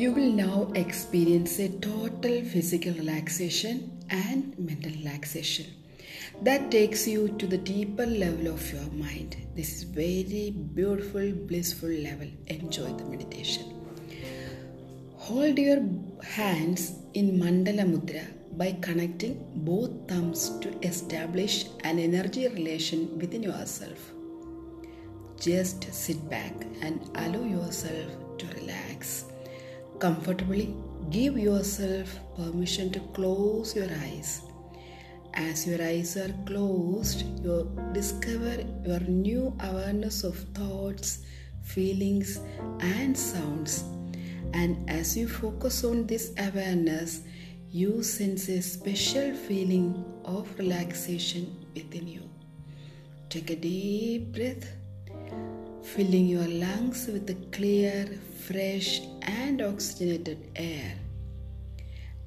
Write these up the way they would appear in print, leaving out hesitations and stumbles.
You will now experience a total physical relaxation and mental relaxation that takes you to the deeper level of your mind. This is very beautiful, blissful level. Enjoy the meditation. Hold your hands in Mandala Mudra by connecting both thumbs to establish an energy relation within yourself. Just sit back and allow yourself to relax. Comfortably give yourself permission to close your eyes. As your eyes are closed, you discover your new awareness of thoughts, feelings, and sounds. And as you focus on this awareness, you sense a special feeling of relaxation within you. Take a deep breath, filling your lungs with the clear, fresh and oxygenated air.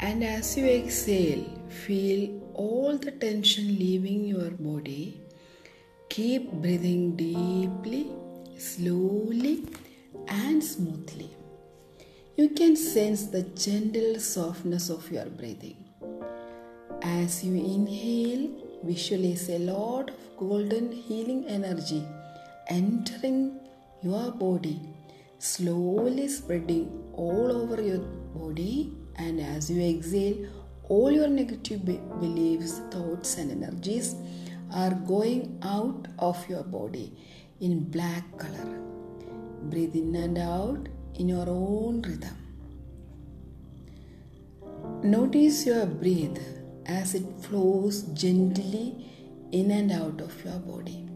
And as you exhale, feel all the tension leaving your body. Keep breathing deeply, slowly and smoothly. You can sense the gentle softness of your breathing. As you inhale, visualize a lot of golden healing energy entering your body, slowly spreading all over your body, and as you exhale, all your negative beliefs, thoughts and energies are going out of your body in black color. Breathe in and out in your own rhythm. Notice your breath as it flows gently in and out of your body.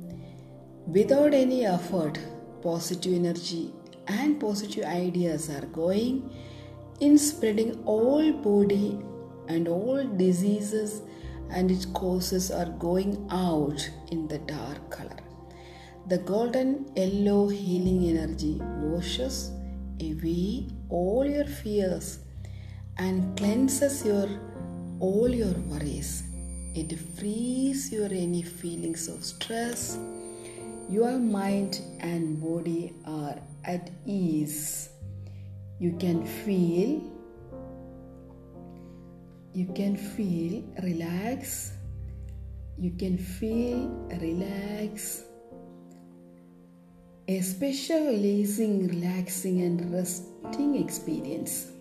Without any effort, positive energy and positive ideas are going in, spreading all body, and all diseases and its causes are going out in the dark color. The golden yellow healing energy washes away all your fears and cleanses all your worries. It frees your any feelings of stress. Your mind and body are at ease. You can feel relax. A special relaxing and resting experience.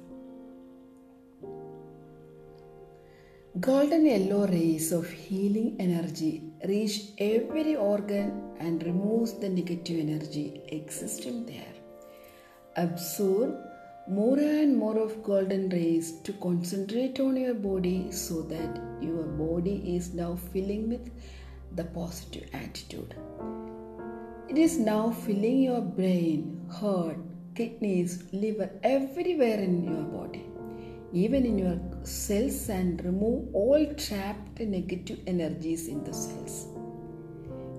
Golden yellow rays of healing energy reach every organ and removes the negative energy existing there. Absorb more and more of golden rays to concentrate on your body so that your body is now filling with the positive attitude. It is now filling your brain, heart, kidneys, liver, everywhere in your body, even in your cells, and remove all trapped negative energies in the cells.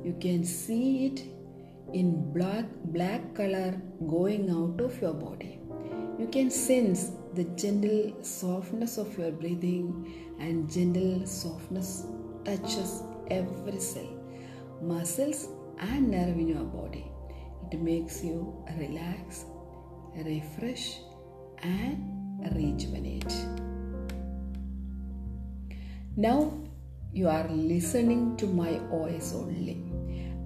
You can see it in black color going out of your body. You can sense the gentle softness of your breathing, and gentle softness touches every cell, muscles and nerve in your body. It makes you relax, refresh and rejuvenate. Now you are listening to my voice only,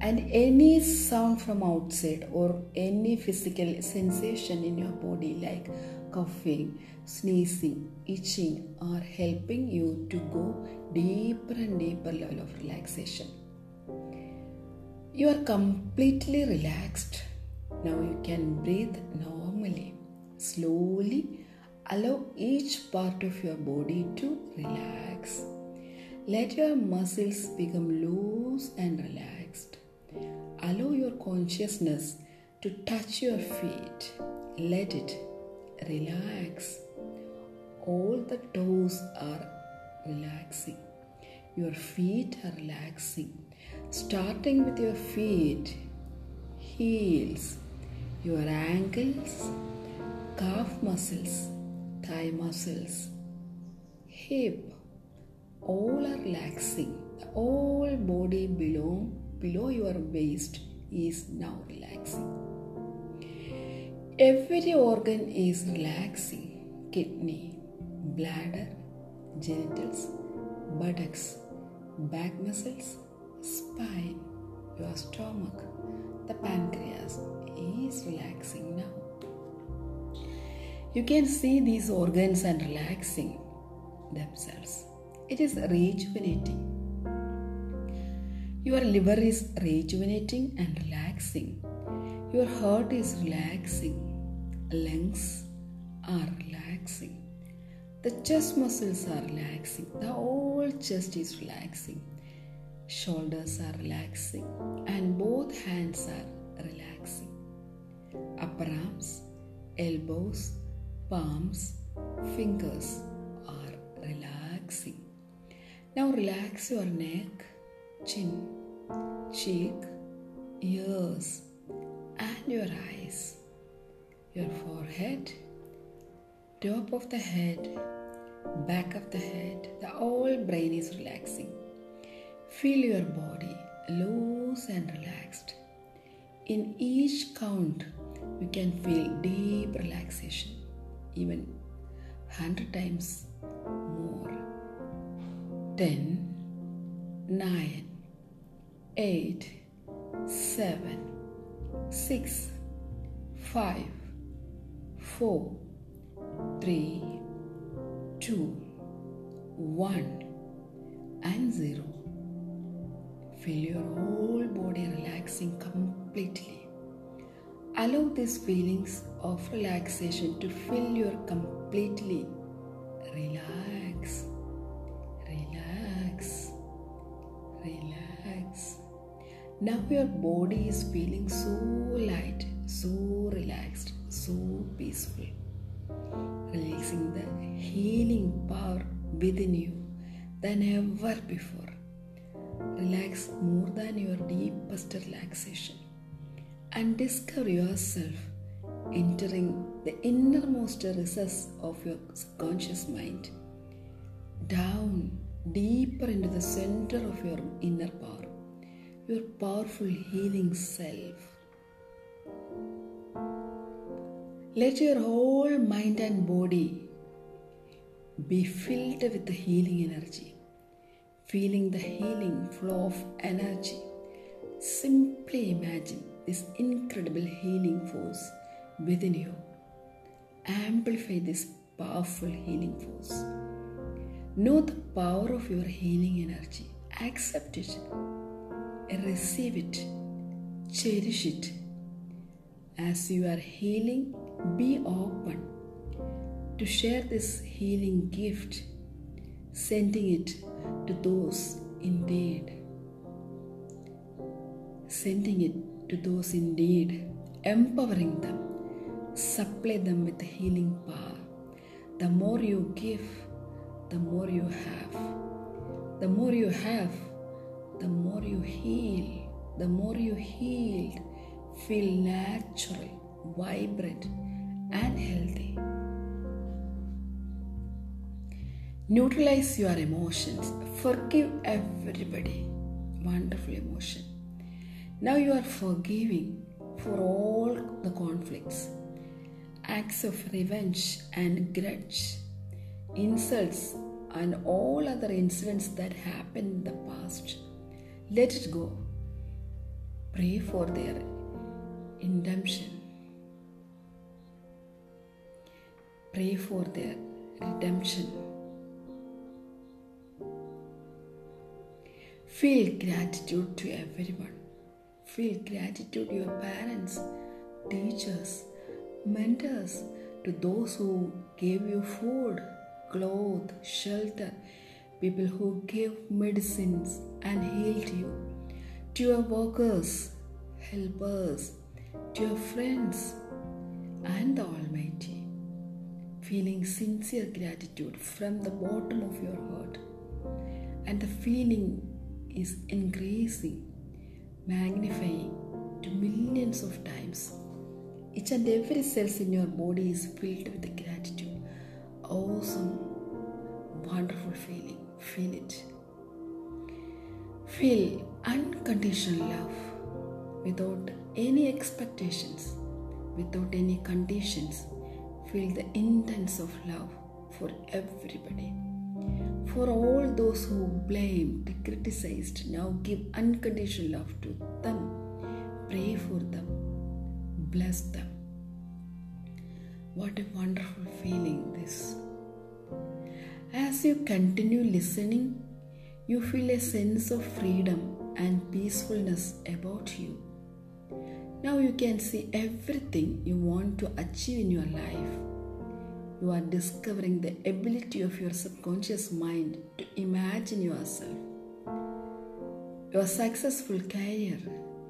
and any sound from outside or any physical sensation in your body like coughing, sneezing, itching are helping you to go deeper and deeper level of relaxation. You are completely relaxed. Now you can breathe normally, slowly. Allow each part of your body to relax. Let your muscles become loose and relaxed. Allow your consciousness to touch your feet. Let it relax. All the toes are relaxing. Your feet are relaxing. Starting with your feet, heels, your ankles, calf muscles, thigh muscles, hip, all are relaxing. The whole body below your waist is now relaxing. Every organ is relaxing: kidney, bladder, genitals, buttocks, back muscles, spine, your stomach, the pancreas is relaxing now. You can see these organs are relaxing themselves. It is rejuvenating. Your liver is rejuvenating and relaxing. Your heart is relaxing. Lungs are relaxing. The chest muscles are relaxing. The whole chest is relaxing. Shoulders are relaxing and both hands are relaxing. Upper arms, elbows, palms, fingers are relaxing. Now relax your neck, chin, cheek, ears and your eyes, your forehead, top of the head, back of the head, the whole brain is relaxing. Feel your body loose and relaxed. In each count, you can feel deep relaxation, even 100 times more. 10, 9, 8, 7, 6, 5, 4, 3, 2, 1 and 0. Feel your whole body relaxing completely. Allow these feelings of relaxation to fill your completely. Relax, relax, relax. Now your body is feeling so light, so relaxed, so peaceful. Releasing the healing power within you than ever before. Relax more than your deepest relaxation and discover yourself entering the innermost recess of your subconscious mind, down deeper into the center of your inner power, your powerful healing self. Let your whole mind and body be filled with the healing energy. Feeling the healing flow of energy. Simply imagine this incredible healing force within you. Amplify this powerful healing force. Know the power of your healing energy. Accept it. Receive it. Cherish it. As you are healing, be open to share this healing gift, sending it to those in need, empowering them, supply them with healing power. The more you give, the more you have. The more you have, the more you heal. The more you heal, feel natural, vibrant and healthy. Neutralize your emotions. Forgive everybody. Wonderful emotion. Now you are forgiving for all the conflicts, acts of revenge and grudge, insults and all other incidents that happened in the past. Let it go. Pray for their redemption. Pray for their redemption. Feel gratitude to everyone. Feel gratitude to your parents, teachers, mentors, to those who gave you food, clothes, shelter, people who gave medicines and healed you, to your workers, helpers, to your friends and the Almighty. Feeling sincere gratitude from the bottom of your heart, and the feeling is increasing, magnifying to millions of times. Each and every cell in your body is filled with gratitude. Awesome, wonderful feeling. Feel it. Feel unconditional love without any expectations, without any conditions. Feel the intense of love for everybody. For all those who blamed, criticized, now give unconditional love to them. Pray for them. Bless them. What a wonderful feeling this. As you continue listening, you feel a sense of freedom and peacefulness about you. Now you can see everything you want to achieve in your life. You are discovering the ability of your subconscious mind to imagine yourself, your successful career,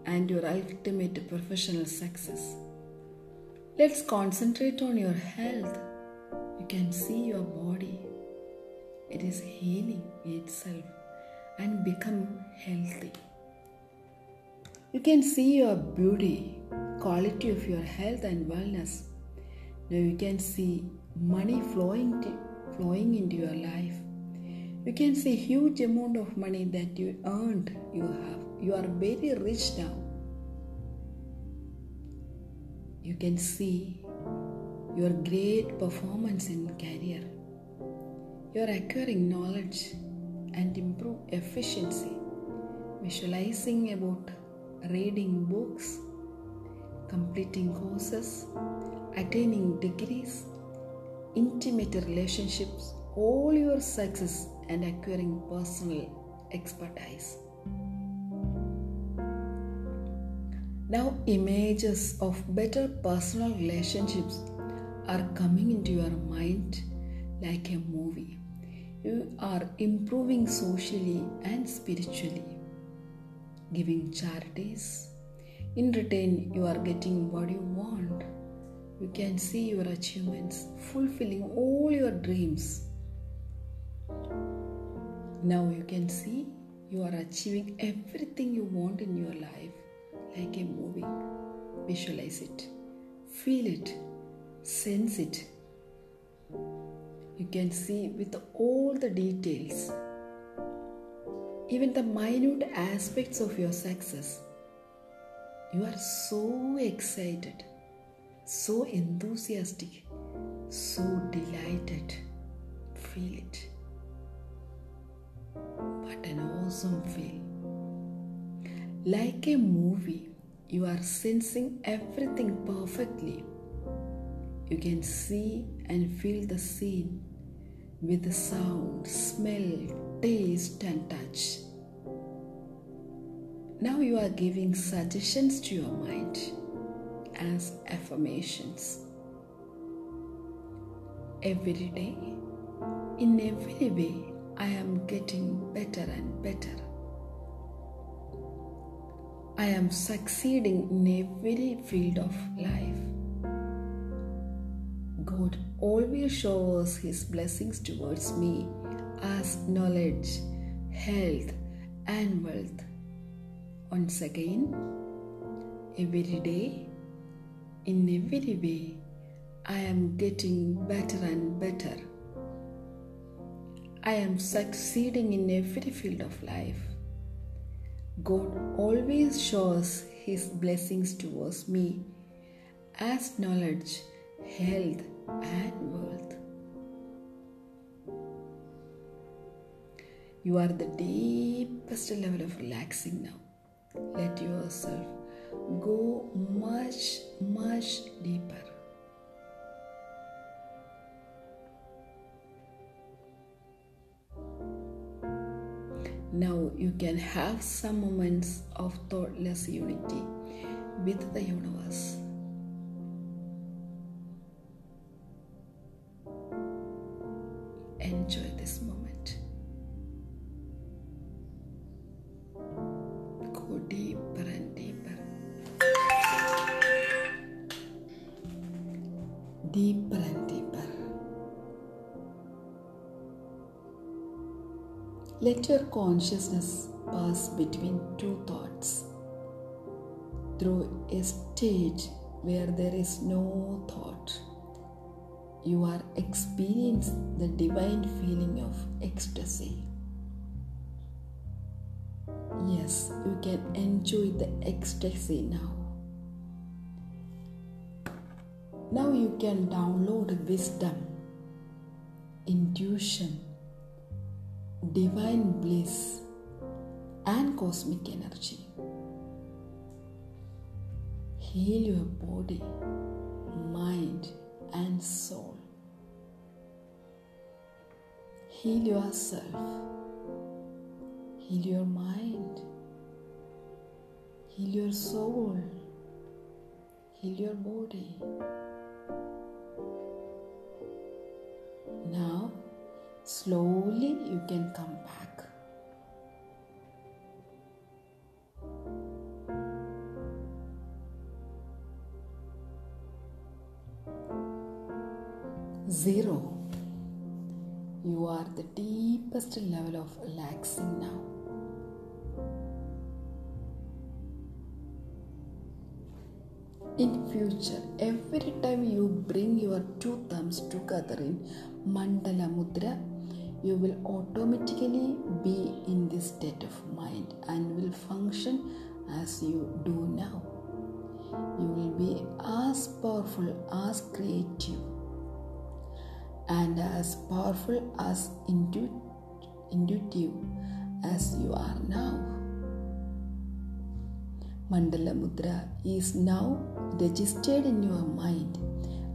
and your ultimate professional success. Let's concentrate on your health. You can see your body. It is healing itself and become healthy. You can see your beauty, quality of your health and wellness. Now you can see money flowing into your life. You can see huge amount of money that you earned, you have. You are very rich now. You can see your great performance in career. You are acquiring knowledge and improve efficiency, visualizing about reading books, completing courses, attaining degrees, intimate relationships, all your success and acquiring personal expertise. Now images of better personal relationships are coming into your mind like a movie. You are improving socially and spiritually, giving charities. In return, you are getting what you want. You can see your achievements, fulfilling all your dreams. Now you can see you are achieving everything you want in your life, like a movie. Visualize it, feel it, sense it. You can see with all the details, even the minute aspects of your success. You are so excited, so enthusiastic, so delighted. Feel it. What an awesome feel. Like a movie, you are sensing everything perfectly. You can see and feel the scene with the sound, smell, taste and touch. Now you are giving suggestions to your mind as affirmations. Every day, in every way, I am getting better and better. I am succeeding in every field of life. God always shows His blessings towards me as knowledge, health, and wealth. Once again, every day, in every way, I am getting better and better. I am succeeding in every field of life. God always shows His blessings towards me as knowledge, health, and wealth. You are the deepest level of relaxing now. Let yourself go much, much deeper. Now you can have some moments of thoughtless unity with the universe. Enjoy this moment. Go deeper and deeper. Deeper and deeper. Let your consciousness pass between two thoughts through a stage where there is no thought. You are experiencing the divine feeling of ecstasy. Yes, you can enjoy the ecstasy now. Now you can download wisdom, intuition, divine bliss, and cosmic energy. Heal your body, mind, and soul. Heal yourself. Heal your mind. Heal your soul. Heal your body. Now, slowly you can come back. Zero. You are the deepest level of relaxing now. In future, every time you bring your two thumbs together in Mandala Mudra, you will automatically be in this state of mind and will function as you do now. You will be as powerful, as creative, and as powerful, as intuitive as you are now. Mandala Mudra is now registered in your mind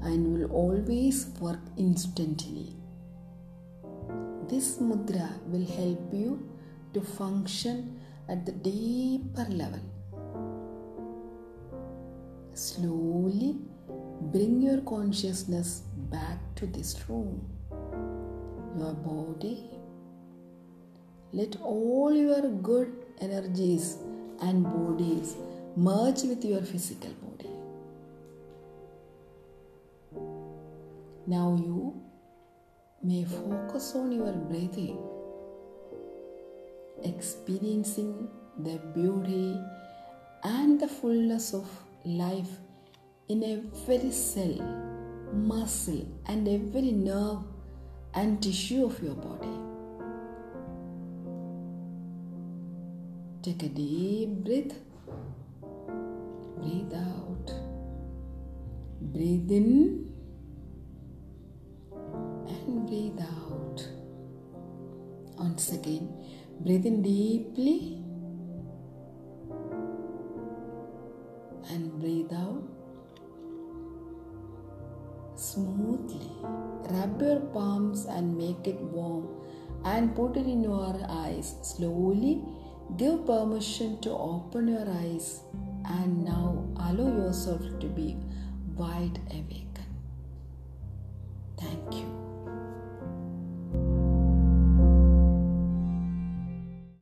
and will always work instantly. This mudra will help you to function at the deeper level. Slowly bring your consciousness back to this room, your body. Let all your good energies and bodies merge with your physical body. Now you may focus on your breathing, experiencing the beauty and the fullness of life in every cell, muscle, and every nerve and tissue of your body. Take a deep breath. Breathe out. Breathe in and breathe out. Once again, breathe in deeply and breathe out smoothly. Rub your palms and make it warm and put it in your eyes. Slowly give permission to open your eyes and now allow yourself to be wide awake.